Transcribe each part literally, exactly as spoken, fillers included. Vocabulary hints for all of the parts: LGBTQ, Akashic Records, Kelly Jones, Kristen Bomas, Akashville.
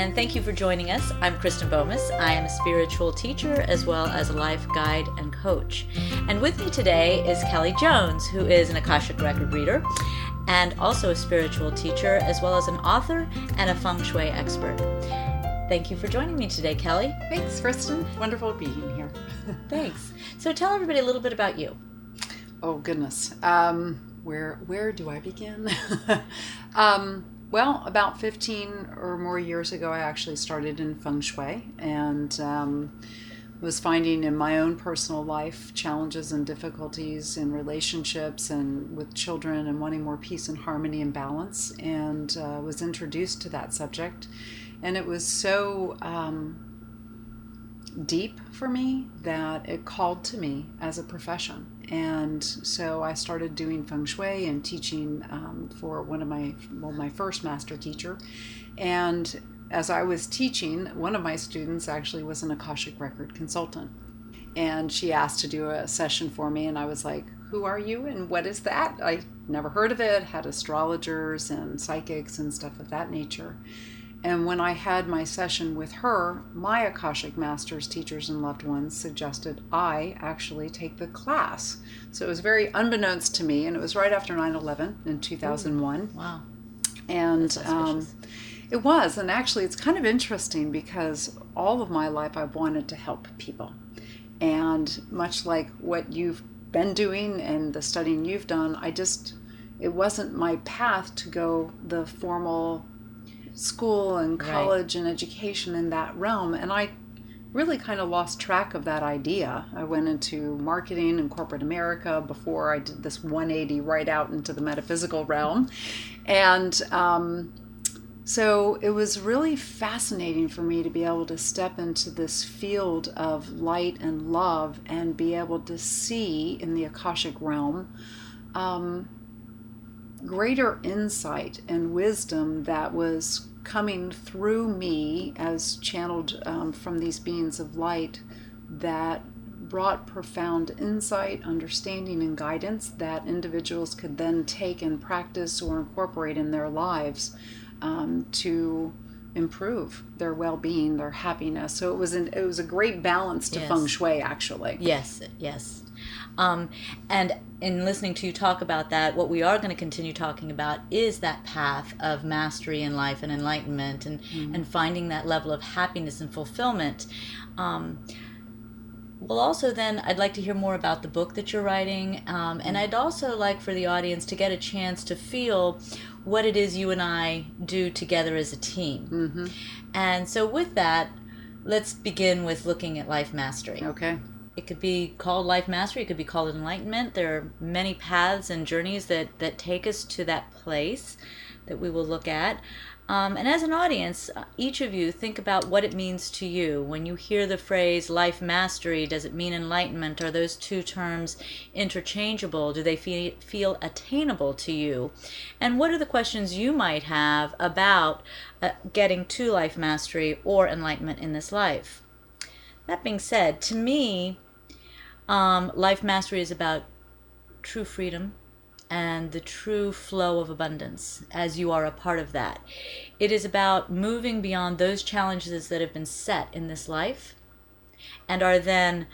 and thank you for joining us. I'm Kristen Bomas. I am a spiritual teacher as well as a life guide and coach. And with me today is Kelly Jones, who is an Akashic Record reader and also a spiritual teacher as well as an author and a feng shui expert. Thank you for joining me today, Kelly. Thanks, Kristen. Wonderful being here. Thanks. So tell everybody a little bit about you. Oh, goodness. Um, where where do I begin? um, well, about fifteen or more years ago, I actually started in feng shui and um, was finding in my own personal life challenges and difficulties in relationships and with children and wanting more peace and harmony and balance, and uh, was introduced to that subject. And it was so um, deep for me that it called to me as a profession. And so I started doing feng shui and teaching um, for one of my, well, my first master teacher. And as I was teaching, one of my students actually was an Akashic Record consultant. And she asked to do a session for me, and I was like, who are you and what is that? I never heard of it, had astrologers and psychics and stuff of that nature. And when I had my session with her, my Akashic Masters, teachers, and loved ones suggested I actually take the class. So it was very unbeknownst to me, and it was right after nine eleven in two thousand one. Ooh, wow. And um, it was, and actually it's kind of interesting because all of my life I've wanted to help people. And much like what you've been doing and the studying you've done, I just, it wasn't my path to go the formal school and college right. and education in that realm, and I really kind of lost track of that idea. I went into marketing and corporate America before I did this one eighty right out into the metaphysical realm, and um, so it was really fascinating for me to be able to step into this field of light and love and be able to see in the Akashic realm um, greater insight and wisdom that was coming through me as channeled um, from these beings of light that brought profound insight, understanding, and guidance that individuals could then take and practice or incorporate in their lives um, to improve their well-being, their happiness. So it was an, it was a great balance to yes. feng shui, actually. Yes, yes. Um, and in listening to you talk about that, what we are going to continue talking about is that path of mastery in life and enlightenment and, mm-hmm. and finding that level of happiness and fulfillment. Um, well, also then I'd like to hear more about the book that you're writing. Um, and I'd also like for the audience to get a chance to feel what it is you and I do together as a team. Mm-hmm. And so with that, let's begin with looking at life mastery. Okay. It could be called life mastery, it could be called enlightenment. There are many paths and journeys that, that take us to that place that we will look at. Um, and as an audience, each of you think about what it means to you. When you hear the phrase life mastery, does it mean enlightenment? Are those two terms interchangeable? Do they fe- feel attainable to you? And what are the questions you might have about uh, getting to life mastery or enlightenment in this life? That being said, to me, um, life mastery is about true freedom and the true flow of abundance as you are a part of that. It is about moving beyond those challenges that have been set in this life and are then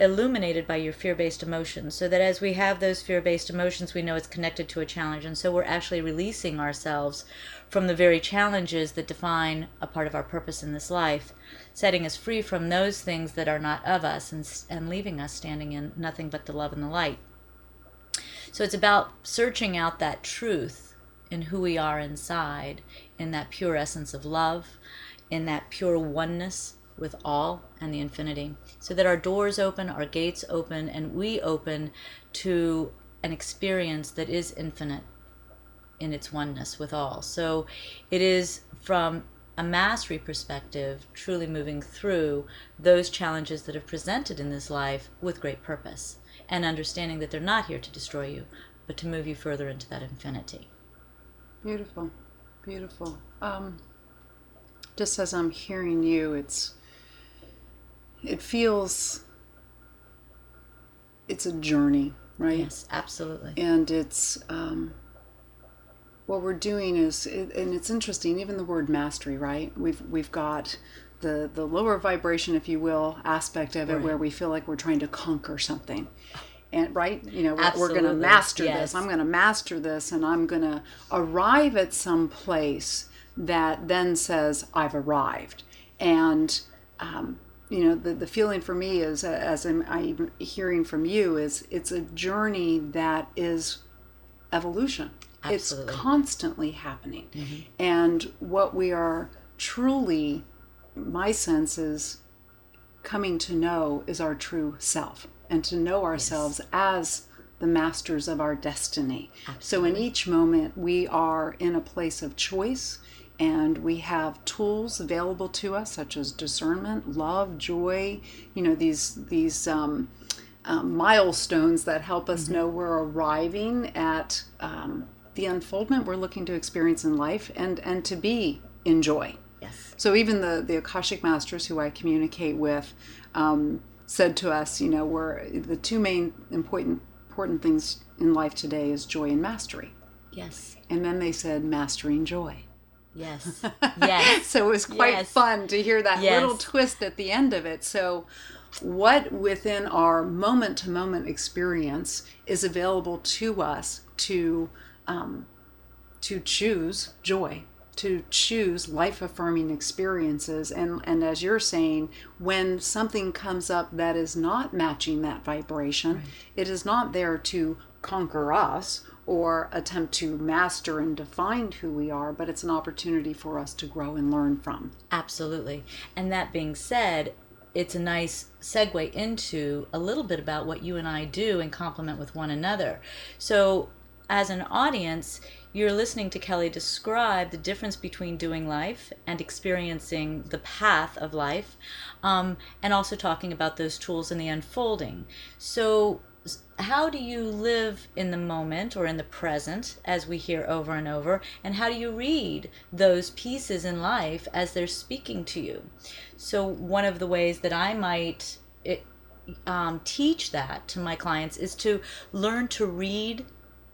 illuminated by your fear-based emotions, so that as we have those fear-based emotions, we know it's connected to a challenge, and so we're actually releasing ourselves from the very challenges that define a part of our purpose in this life, setting us free from those things that are not of us and, and leaving us standing in nothing but the love and the light. So it's about searching out that truth in who we are inside, in that pure essence of love, in that pure oneness with all and the infinity, so that our doors open, our gates open, and we open to an experience that is infinite in its oneness with all. So it is, from a mastery perspective, truly moving through those challenges that are presented in this life with great purpose and understanding that they're not here to destroy you, but to move you further into that infinity. Beautiful, beautiful. Um, just as I'm hearing you, it's It feels, it's a journey, right? Yes, absolutely. And it's um, what we're doing is, and it's interesting, even the word mastery, right? We've we've got the the lower vibration, if you will, aspect of it, right, where we feel like we're trying to conquer something. And right, you know, we're, we're going to master yes. this. I'm going to master this, and I'm going to arrive at some place that then says I've arrived. And um, you know, the the feeling for me is, as I'm, I'm hearing from you, is it's a journey that is evolution. Absolutely. It's constantly happening. Mm-hmm. And what we are truly, my sense is, coming to know is our true self, and to know ourselves yes. as the masters of our destiny. Absolutely. So in each moment, we are in a place of choice, and we have tools available to us, such as discernment, love, joy, you know, these, these, um, Um, milestones that help us mm-hmm. know we're arriving at um, the unfoldment we're looking to experience in life, and, and to be in joy. Yes. So even the, the Akashic Masters, who I communicate with, um, said to us, you know, we're, the two main important important things in life today is joy and mastery. Yes. And then they said, mastering joy. Yes. Yes. So it was quite yes. fun to hear that yes. little twist at the end of it. So what within our moment-to-moment experience is available to us to um, to choose joy, to choose life-affirming experiences, and, and as you're saying, when something comes up that is not matching that vibration, right, it is not there to conquer us or attempt to master and define who we are, but it's an opportunity for us to grow and learn from. Absolutely. And that being said, it's a nice segue into a little bit about what you and I do and complement with one another. So as an audience, you're listening to Kelly describe the difference between doing life and experiencing the path of life, um, and also talking about those tools in the unfolding. So how do you live in the moment or in the present, as we hear over and over, and how do you read those pieces in life as they're speaking to you? So one of the ways that I might it, um, teach that to my clients is to learn to read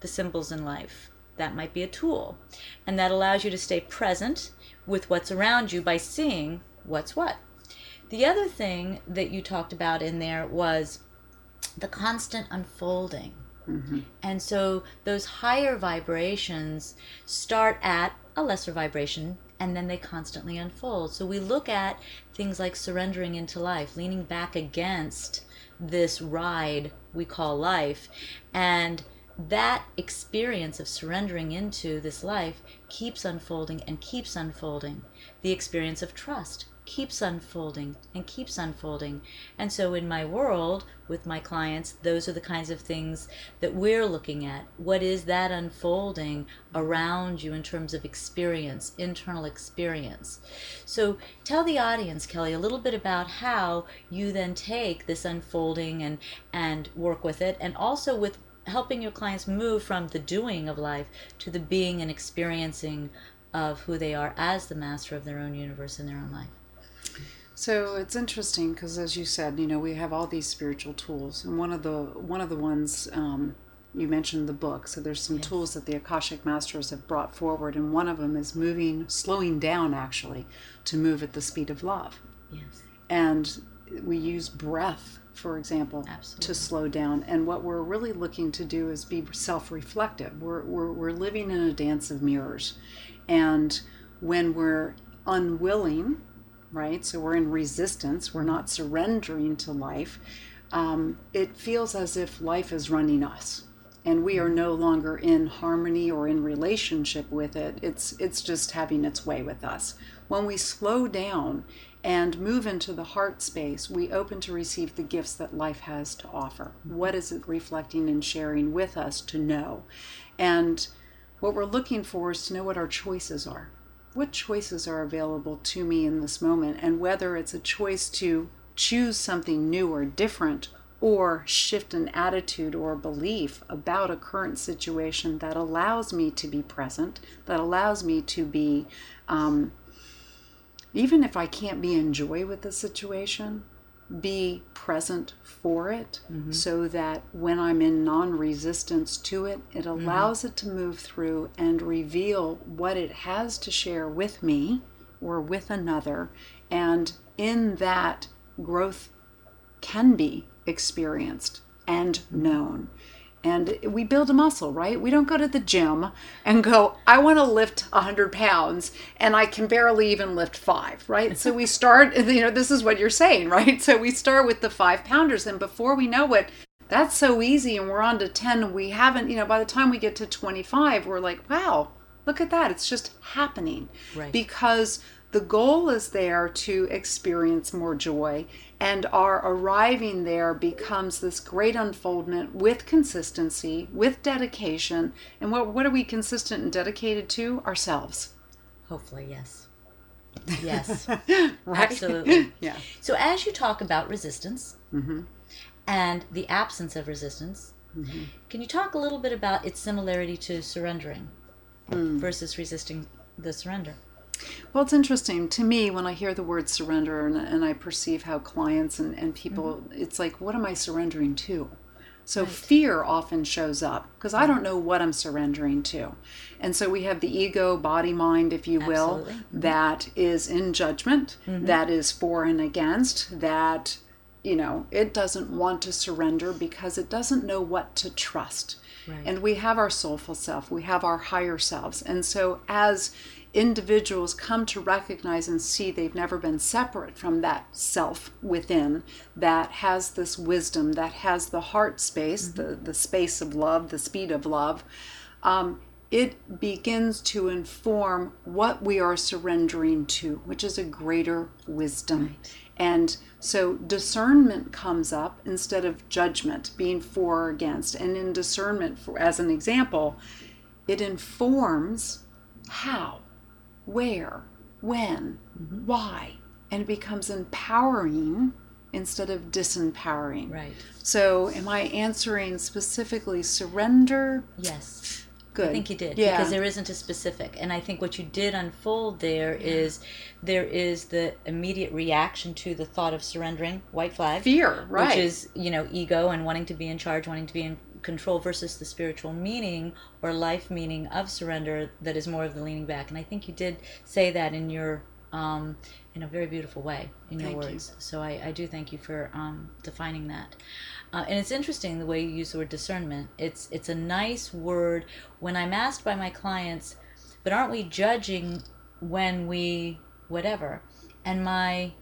the symbols in life. That might be a tool, and that allows you to stay present with what's around you by seeing what's what. The other thing that you talked about in there was the constant unfolding. Mm-hmm. And so those higher vibrations start at a lesser vibration, and then they constantly unfold. So we look at things like surrendering into life, leaning back against this ride we call life, and that experience of surrendering into this life keeps unfolding and keeps unfolding. The experience of trust keeps unfolding and keeps unfolding. And so in my world with my clients, those are the kinds of things that we're looking at. What is that unfolding around you in terms of experience, internal experience? So tell the audience, Kelly, a little bit about how you then take this unfolding and, and work with it, and also with helping your clients move from the doing of life to the being and experiencing of who they are as the master of their own universe and their own life. So it's interesting because, as you said, you know, we have all these spiritual tools, and one of the one of the ones um, you mentioned the book. So there's some yes. tools that the Akashic Masters have brought forward, and one of them is moving, slowing down, actually, to move at the speed of love. Yes. And we use breath, for example, absolutely, to slow down. And what we're really looking to do is be self-reflective. We're we're, we're living in a dance of mirrors, and when we're unwilling, right, so we're in resistance, we're not surrendering to life, um, it feels as if life is running us, and we are no longer in harmony or in relationship with it. It's it's just having its way with us. When we slow down and move into the heart space, we open to receive the gifts that life has to offer. What is it reflecting and sharing with us to know? And what we're looking for is to know what our choices are. What choices are available to me in this moment, and whether it's a choice to choose something new or different, or shift an attitude or belief about a current situation that allows me to be present, that allows me to be, um, even if I can't be in joy with the situation, be present for it, mm-hmm. so that when I'm in non-resistance to it, it allows mm-hmm. it to move through and reveal what it has to share with me or with another. And in that, growth can be experienced and known. And we build a muscle, right? We don't go to the gym and go, I want to lift one hundred pounds and I can barely even lift five, right? So we start, you know, this is what you're saying, right? So we start with the five pounders, and before we know it, that's so easy, and we're on to ten. We haven't, you know, by the time we get to twenty-five, we're like, wow, look at that. It's just happening. Right. Because the goal is there to experience more joy, and our arriving there becomes this great unfoldment with consistency, with dedication. And what what are we consistent and dedicated to? Ourselves. Hopefully, yes. Yes. Right? Absolutely. Yeah. So as you talk about resistance mm-hmm. and the absence of resistance, mm-hmm. can you talk a little bit about its similarity to surrendering mm. versus resisting the surrender? Well, it's interesting to me when I hear the word surrender, and, and I perceive how clients and, and people, mm-hmm. it's like, what am I surrendering to? So right. fear often shows up because I don't know what I'm surrendering to. And so we have the ego, body, mind, if you will, Absolutely. That is in judgment, mm-hmm. that is for and against, that, you know, it doesn't want to surrender because it doesn't know what to trust. Right. And we have our soulful self, we have our higher selves. And so as individuals come to recognize and see they've never been separate from that self within that has this wisdom, that has the heart space, mm-hmm. the, the space of love, the speed of love, um, it begins to inform what we are surrendering to, which is a greater wisdom. Right. And so discernment comes up instead of judgment, being for or against. And in discernment, for, as an example, it informs how, where, when, mm-hmm. why, and it becomes empowering instead of disempowering. Right. So am I answering specifically surrender? Yes. Good. I think you did, yeah. because there isn't a specific. And I think what you did unfold there yeah. is there is the immediate reaction to the thought of surrendering, white flag. Fear, right. Which is, you know, ego and wanting to be in charge, wanting to be in control, versus the spiritual meaning or life meaning of surrender that is more of the leaning back. And I think you did say that in your um in a very beautiful way in your thank words you. So I, I do thank you for um defining that, uh, and it's interesting the way you use the word discernment. It's it's a nice word when I'm asked by my clients, but aren't we judging when we whatever? And my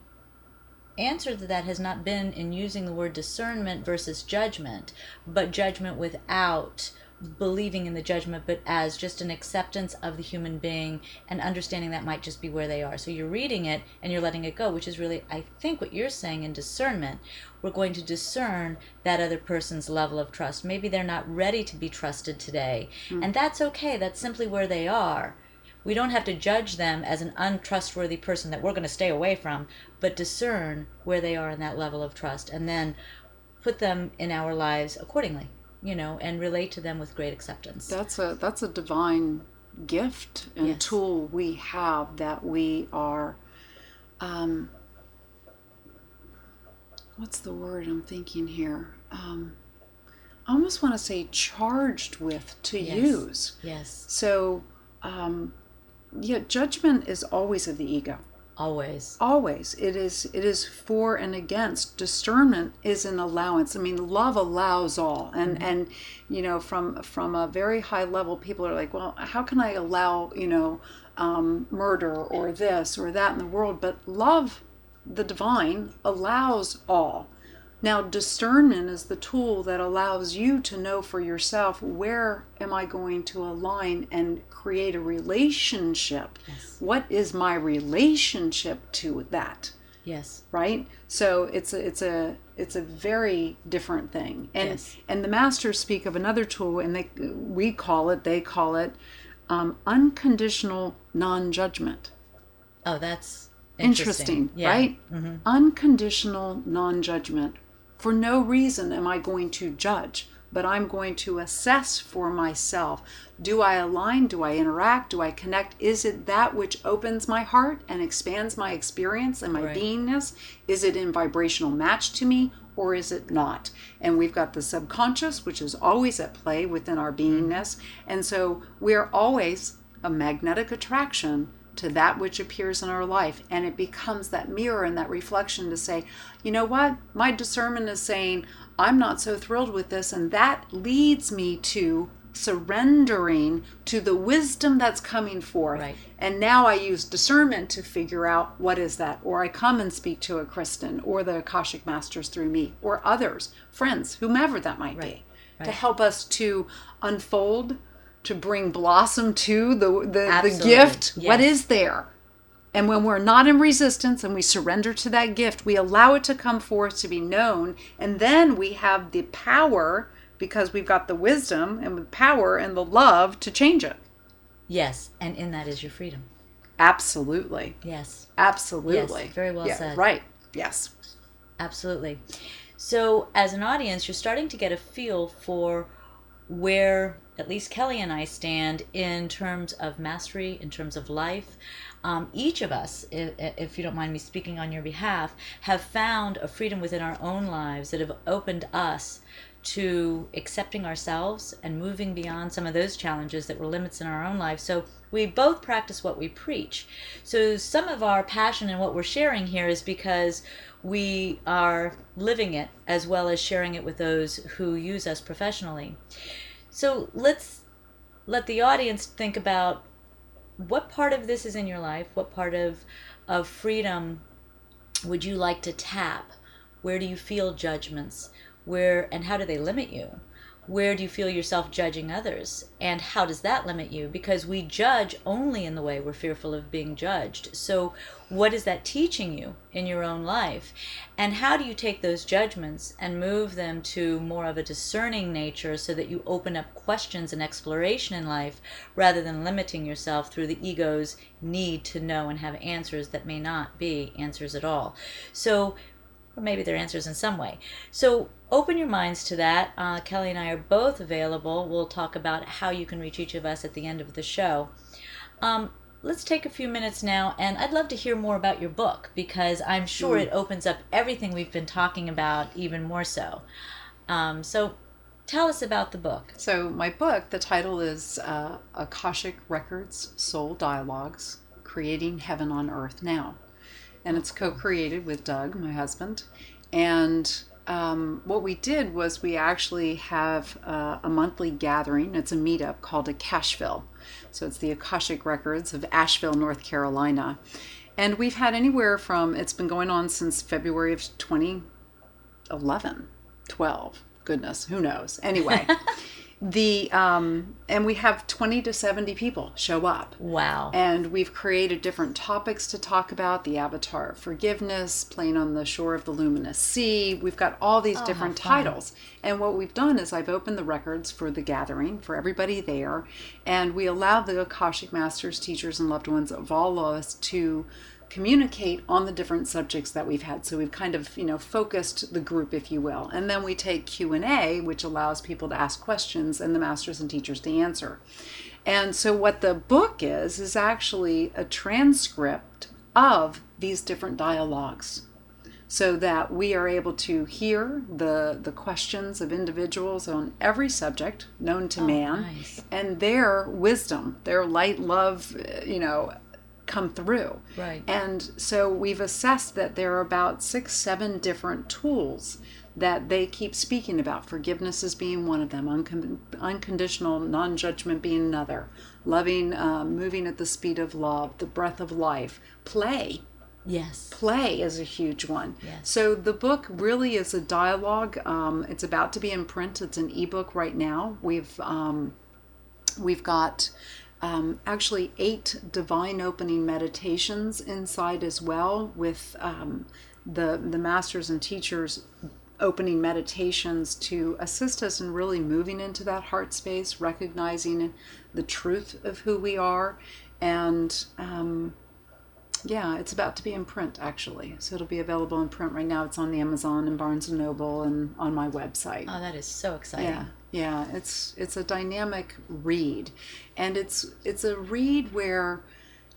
answer to that has not been in using the word discernment versus judgment, but judgment without believing in the judgment, but as just an acceptance of the human being and understanding that might just be where they are. So you're reading it and you're letting it go, which is really, I think, what you're saying in discernment. We're going to discern that other person's level of trust. Maybe they're not ready to be trusted today, mm-hmm. and that's okay. That's simply where they are. We don't have to judge them as an untrustworthy person that we're going to stay away from, but discern where they are in that level of trust and then put them in our lives accordingly, you know, and relate to them with great acceptance. That's a that's a divine gift and yes. tool we have, that we are, um, what's the word I'm thinking here? Um, I almost want to say charged with to yes. use. Yes. So, um, yeah, judgment is always of the ego. Always. Always. It is it is for and against. Discernment is an allowance. I mean, love allows all. And, mm-hmm. and you know, from from a very high level, people are like, well, how can I allow, you know, um, murder or this or that in the world? But love, the divine, allows all. Now, discernment is the tool that allows you to know for yourself, where am I going to align and create a relationship? Yes. What is my relationship to that? Yes. Right? So it's a, it's a it's a very different thing. And yes. and the masters speak of another tool, and they we call it, they call it um, unconditional non-judgment. Oh, that's interesting, interesting yeah. right? Mm-hmm. Unconditional non-judgment. For no reason am I going to judge. but I'm going to assess for myself. Do I align? Do I interact? Do I connect? Is it that which opens my heart and expands my experience and my right. beingness? Is it in vibrational match to me, or is it not? And we've got the subconscious, which is always at play within our beingness. And so we're always a magnetic attraction to that which appears in our life, and it becomes that mirror and that reflection to say, you know what, my discernment is saying I'm not so thrilled with this, and that leads me to surrendering to the wisdom that's coming forth. Right. And now I use discernment to figure out what is that, or I come and speak to a Kristen or the Akashic Masters through me, or others, friends, whomever that might right. be, right. to help us to unfold, to bring blossom to the the, the gift. Yes. What is there? And when we're not in resistance and we surrender to that gift, we allow it to come forth, to be known, and then we have the power, because we've got the wisdom and the power and the love to change it. Yes, and in that is your freedom. Absolutely. Yes. Absolutely. Yes, very well yeah, said. Right. Yes. Absolutely. So as an audience, you're starting to get a feel for where at least Kelly and I stand in terms of mastery, in terms of life. Um, each of us, if, if you don't mind me speaking on your behalf, have found a freedom within our own lives that have opened us to accepting ourselves and moving beyond some of those challenges that were limits in our own life. So we both practice what we preach. So some of our passion and what we're sharing here is because we are living it as well as sharing it with those who use us professionally. So let's let the audience think about what part of this is in your life, what part of of freedom would you like to tap? Where do you feel judgments? Where and how do they limit you? Where do you feel yourself judging others? And how does that limit you? Because we judge only in the way we're fearful of being judged. So what is that teaching you in your own life? And how do you take those judgments and move them to more of a discerning nature so that you open up questions and exploration in life rather than limiting yourself through the ego's need to know and have answers that may not be answers at all? So or maybe they're answers in some way. So open your minds to that. Uh, Kelly and I are both available. We'll talk about how you can reach each of us at the end of the show. Um, let's take a few minutes now, and I'd love to hear more about your book, because I'm sure mm. it opens up everything we've been talking about even more so. Um, so tell us about the book. So my book, the title is uh, Akashic Records Soul Dialogues, Creating Heaven on Earth Now. And it's co-created with Doug, my husband. And um, what we did was we actually have uh, a monthly gathering. It's a meetup called Akashville. So it's the Akashic Records of Asheville, North Carolina. And we've had anywhere from, it's been going on since February of twenty eleven, twelve, goodness, who knows? Anyway. The um, and we have twenty to seventy people show up. Wow. And we've created different topics to talk about, the avatar of forgiveness, playing on the shore of the luminous sea. We've got all these oh, different titles. And what we've done is I've opened the records for the gathering for everybody there, and we allow the Akashic Masters, teachers, and loved ones of all of us to communicate on the different subjects that we've had. So we've kind of, you know, focused the group, if you will. And then we take Q and A, which allows people to ask questions and the masters and teachers to answer. And so what the book is, is actually a transcript of these different dialogues, so that we are able to hear the the questions of individuals on every subject known to oh, man nice. And their wisdom, their light, love, you know, come through. Right. And so we've assessed that there are about six, seven different tools that they keep speaking about. Forgiveness as being one of them, uncon- unconditional non-judgment being another, loving, uh, moving at the speed of love, the breath of life, play. Yes. Play is a huge one. Yes. So the book really is a dialogue. Um, it's about to be in print. It's an ebook right now. We've um, we've got Um, actually eight divine opening meditations inside as well, with um, the the masters and teachers opening meditations to assist us in really moving into that heart space, recognizing the truth of who we are, and um, Yeah, it's about to be in print, actually. So it'll be available in print right now. It's on Amazon and Barnes and Noble and on my website. Oh, that is so exciting. Yeah, yeah. It's it's a dynamic read. And it's it's a read where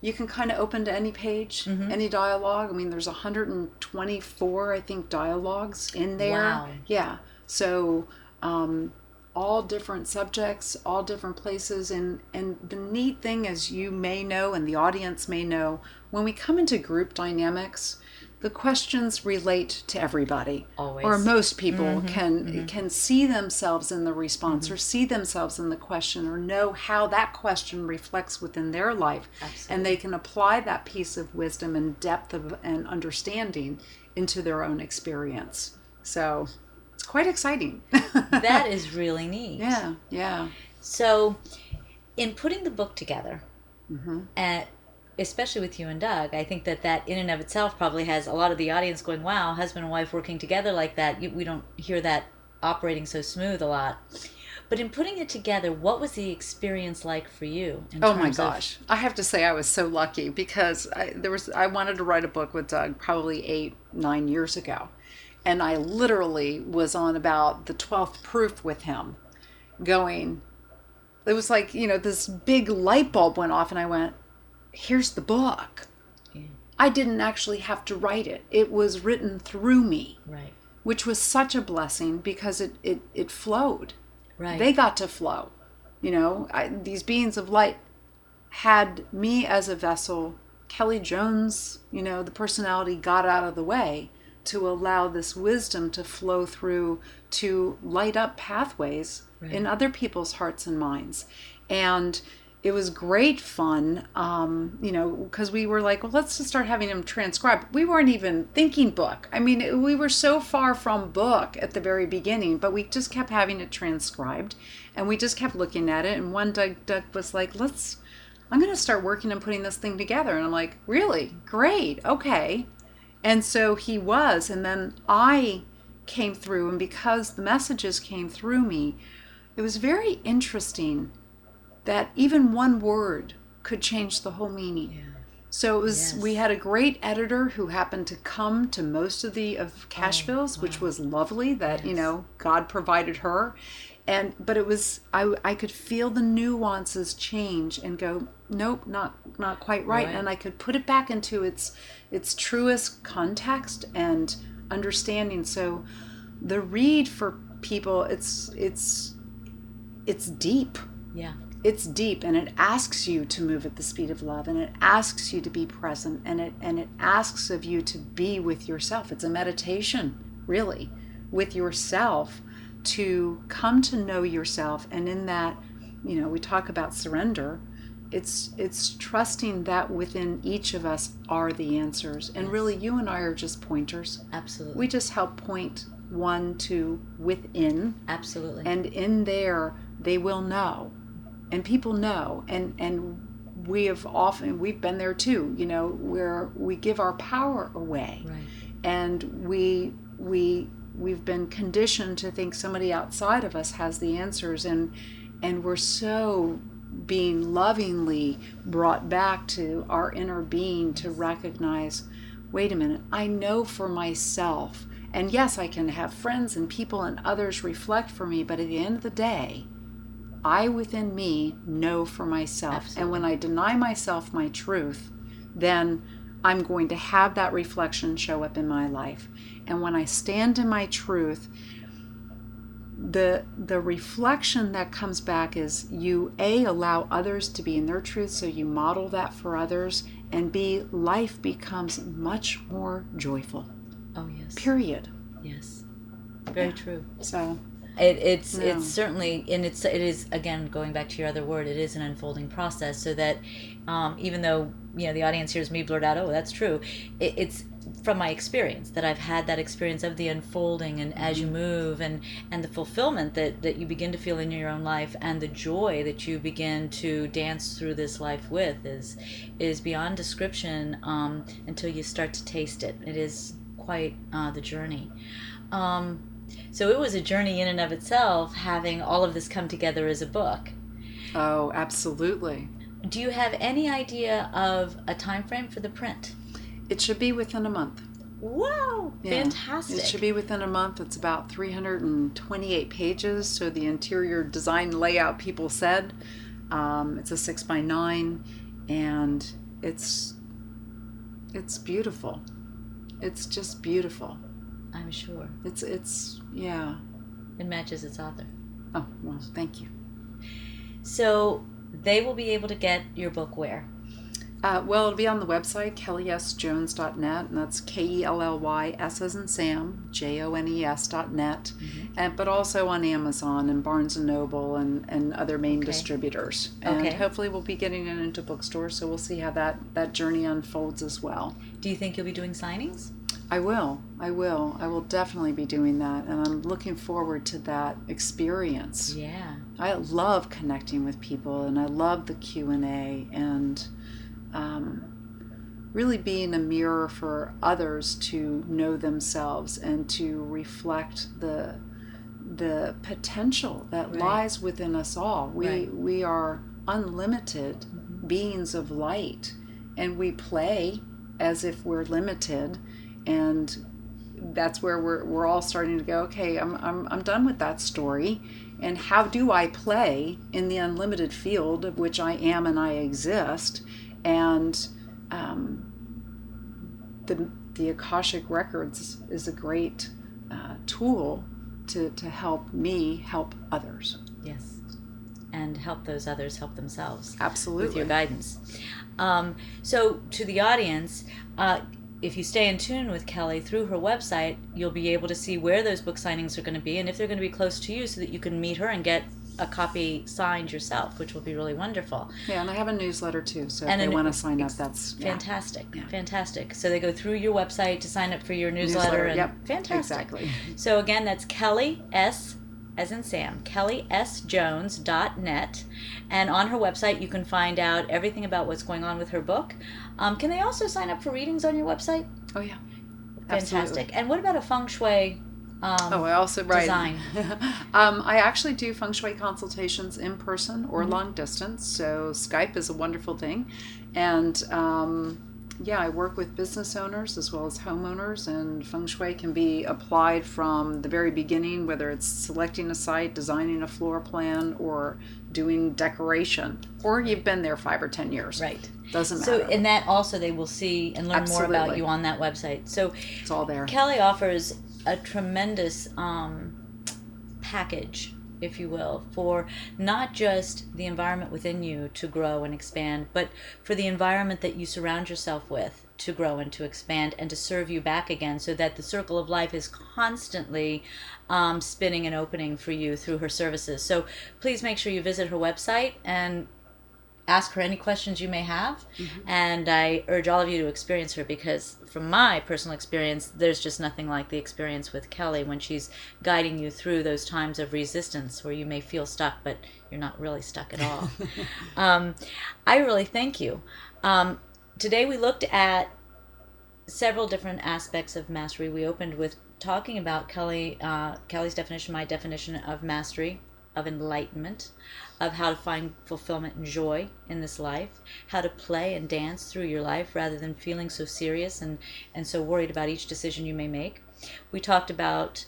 you can kind of open to any page, mm-hmm. any dialogue. I mean, there's one hundred twenty-four, I think, dialogues in there. Wow. Yeah. So um, all different subjects, all different places. And, and the neat thing is, you may know, and the audience may know, when we come into group dynamics, the questions relate to everybody. Always. Or most people mm-hmm. can mm-hmm. can see themselves in the response mm-hmm. or see themselves in the question or know how that question reflects within their life. Absolutely. And they can apply that piece of wisdom and depth of and understanding into their own experience. So it's quite exciting. That is really neat. Yeah, yeah. So in putting the book together, mm-hmm. at especially with you and Doug, I think that that in and of itself probably has a lot of the audience going, wow, husband and wife working together like that. We don't hear that operating so smooth a lot. But in putting it together, what was the experience like for you? In oh, terms my gosh. Of- I have to say I was so lucky because I, there was, I wanted to write a book with Doug probably eight, nine years ago. And I literally was on about the twelfth proof with him going, it was like, you know, this big light bulb went off and I went, here's the book. Yeah. I didn't actually have to write it. It was written through me, right? Which was such a blessing because it, it, it flowed. Right. They got to flow. You know, I, these beings of light had me as a vessel. Kelly Jones, you know, the personality got out of the way to allow this wisdom to flow through, to light up pathways right. in other people's hearts and minds. And it was great fun, um, you know, because we were like, well, let's just start having him transcribe. We weren't even thinking book. I mean, it, we were so far from book at the very beginning, but we just kept having it transcribed, and we just kept looking at it. And one Doug, Doug was like, let's, I'm going to start working and putting this thing together. And I'm like, really? Great. Okay. And so he was. And then I came through, and because the messages came through me, it was very interesting that even one word could change the whole meaning. Yeah. So it was. Yes. We had a great editor who happened to come to most of the of Akashville's, oh, wow. which was lovely. That yes. you know, God provided her, and but it was I I could feel the nuances change and go, nope, not not quite right. right. And I could put it back into its its truest context and understanding. So the read for people, it's it's it's deep. Yeah. It's deep, and it asks you to move at the speed of love, and it asks you to be present, and it and it asks of you to be with yourself. It's a meditation, really, with yourself, to come to know yourself. And in that, you know, we talk about surrender. It's it's trusting that within each of us are the answers. And really, you and I are just pointers. Absolutely. We just help point one to within. Absolutely. And in there, they will know. And people know, and, and we have often, we've been there too, you know, where we give our power away. Right. And we, we, we've been conditioned to think somebody outside of us has the answers, and, and we're so being lovingly brought back to our inner being to recognize, wait a minute, I know for myself. And yes, I can have friends and people and others reflect for me, but at the end of the day, I within me know for myself. Absolutely. And when I deny myself my truth, then I'm going to have that reflection show up in my life. And when I stand in my truth, the the reflection that comes back is you A, allow others to be in their truth, so you model that for others, and B, life becomes much more joyful. Oh yes. Period. Yes. Very yeah. true. So It, it's no. it's certainly, and it's it is again going back to your other word. It is an unfolding process, so that um, even though you know the audience hears me blurt out, "Oh, that's true," it, it's from my experience that I've had that experience of the unfolding, and mm-hmm. as you move, and, and the fulfillment that, that you begin to feel in your own life, and the joy that you begin to dance through this life with is is beyond description um, until you start to taste it. It is quite uh, the journey. Um, So it was a journey in and of itself, having all of this come together as a book. Oh, absolutely. Do you have any idea of a time frame for the print? It should be within a month. Wow, yeah. Fantastic. It should be within a month. It's about three hundred twenty-eight pages, so the interior design layout people said. Um, it's a six by nine, and it's it's beautiful. It's just beautiful. I'm sure. It's, it's yeah. It matches its author. Oh, well, thank you. So they will be able to get your book where? Uh, well, it'll be on the website, kelly s jones dot net, and that's K E L L Y S as in Sam, J O N E S dot net, mm-hmm. and, but also on Amazon and Barnes and Noble and, and other main okay. distributors. And okay. hopefully we'll be getting it into bookstores, so we'll see how that, that journey unfolds as well. Do you think you'll be doing signings? I will. I will. I will definitely be doing that, and I'm looking forward to that experience. Yeah. I love connecting with people, and I love the Q and A, and... Um, really being a mirror for others to know themselves and to reflect the the potential that right. lies within us all. We right. we are unlimited mm-hmm. beings of light, and we play as if we're limited, and that's where we're we're all starting to go, okay, I'm I'm I'm done with that story. And how do I play in the unlimited field of which I am and I exist? And um, the the Akashic Records is a great uh, tool to, to help me help others. Yes, and help those others help themselves. Absolutely. With your guidance. Um, so to the audience, uh, if you stay in tune with Kelly through her website, you'll be able to see where those book signings are going to be and if they're going to be close to you so that you can meet her and get a copy signed yourself, which will be really wonderful. Yeah, and I have a newsletter too, so and if they want to sign up, that's... Yeah. Fantastic, yeah. fantastic. So they go through your website to sign up for your newsletter. newsletter and yep, fantastic. Exactly. So again, that's Kelly S., as in Sam, kelly s jones dot net, and on her website you can find out everything about what's going on with her book. Um, can they also sign up for readings on your website? Oh, yeah. Fantastic. Absolutely. And what about a feng shui... Um, oh, I also right. design. um, I actually do feng shui consultations in person or mm-hmm. long distance, so Skype is a wonderful thing. And um, yeah, I work with business owners as well as homeowners, and feng shui can be applied from the very beginning, whether it's selecting a site, designing a floor plan, or doing decoration, or you've been there five or ten years. Right. Doesn't matter. So, and that also they will see and learn Absolutely. More about you on that website. So it's all there. Kelly offers a tremendous um, package, if you will, for not just the environment within you to grow and expand, but for the environment that you surround yourself with to grow and to expand and to serve you back again, so that the circle of life is constantly um, spinning and opening for you through her services. So please make sure you visit her website and ask her any questions you may have, mm-hmm. and I urge all of you to experience her, because from my personal experience, there's just nothing like the experience with Kelly when she's guiding you through those times of resistance where you may feel stuck, but you're not really stuck at all. um, I really thank you. Um, today we looked at several different aspects of mastery. We opened with talking about Kelly, uh, Kelly's definition, my definition of mastery, of enlightenment, of how to find fulfillment and joy in this life, how to play and dance through your life rather than feeling so serious and, and so worried about each decision you may make. We talked about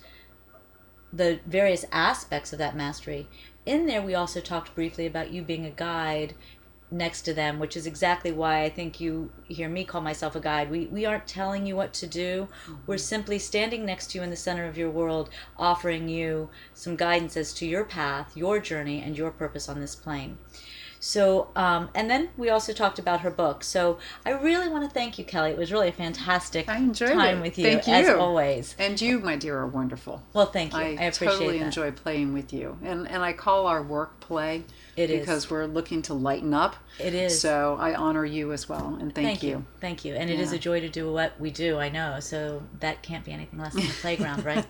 the various aspects of that mastery. In there, we also talked briefly about you being a guide next to them, which is exactly why I think you hear me call myself a guide. We we aren't telling you what to do. We're simply standing next to you in the center of your world, offering you some guidance as to your path, your journey, and your purpose on this plane. So, um, and then we also talked about her book. So I really want to thank you, Kelly. It was really a fantastic time it. With you, thank you, as always. And you, my dear, are wonderful. Well, thank you. I, I appreciate totally that. Enjoy playing with you. And and I call our work play it because is. We're looking to lighten up. It is. So I honor you as well, and thank, thank you. you. Thank you. And yeah. It is a joy to do what we do, I know. So that can't be anything less than the playground, right?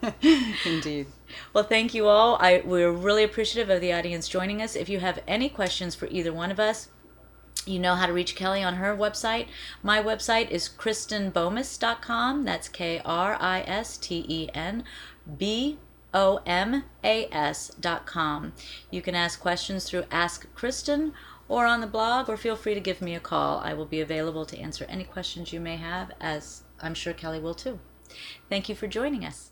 Indeed. Well, thank you all. I, we're really appreciative of the audience joining us. If you have any questions for either one of us, you know how to reach Kelly on her website. My website is kristen bomas dot com. That's K R I S T E N B O M A S dot com. You can ask questions through Ask Kristen, or on the blog, or feel free to give me a call. I will be available to answer any questions you may have, as I'm sure Kelly will too. Thank you for joining us.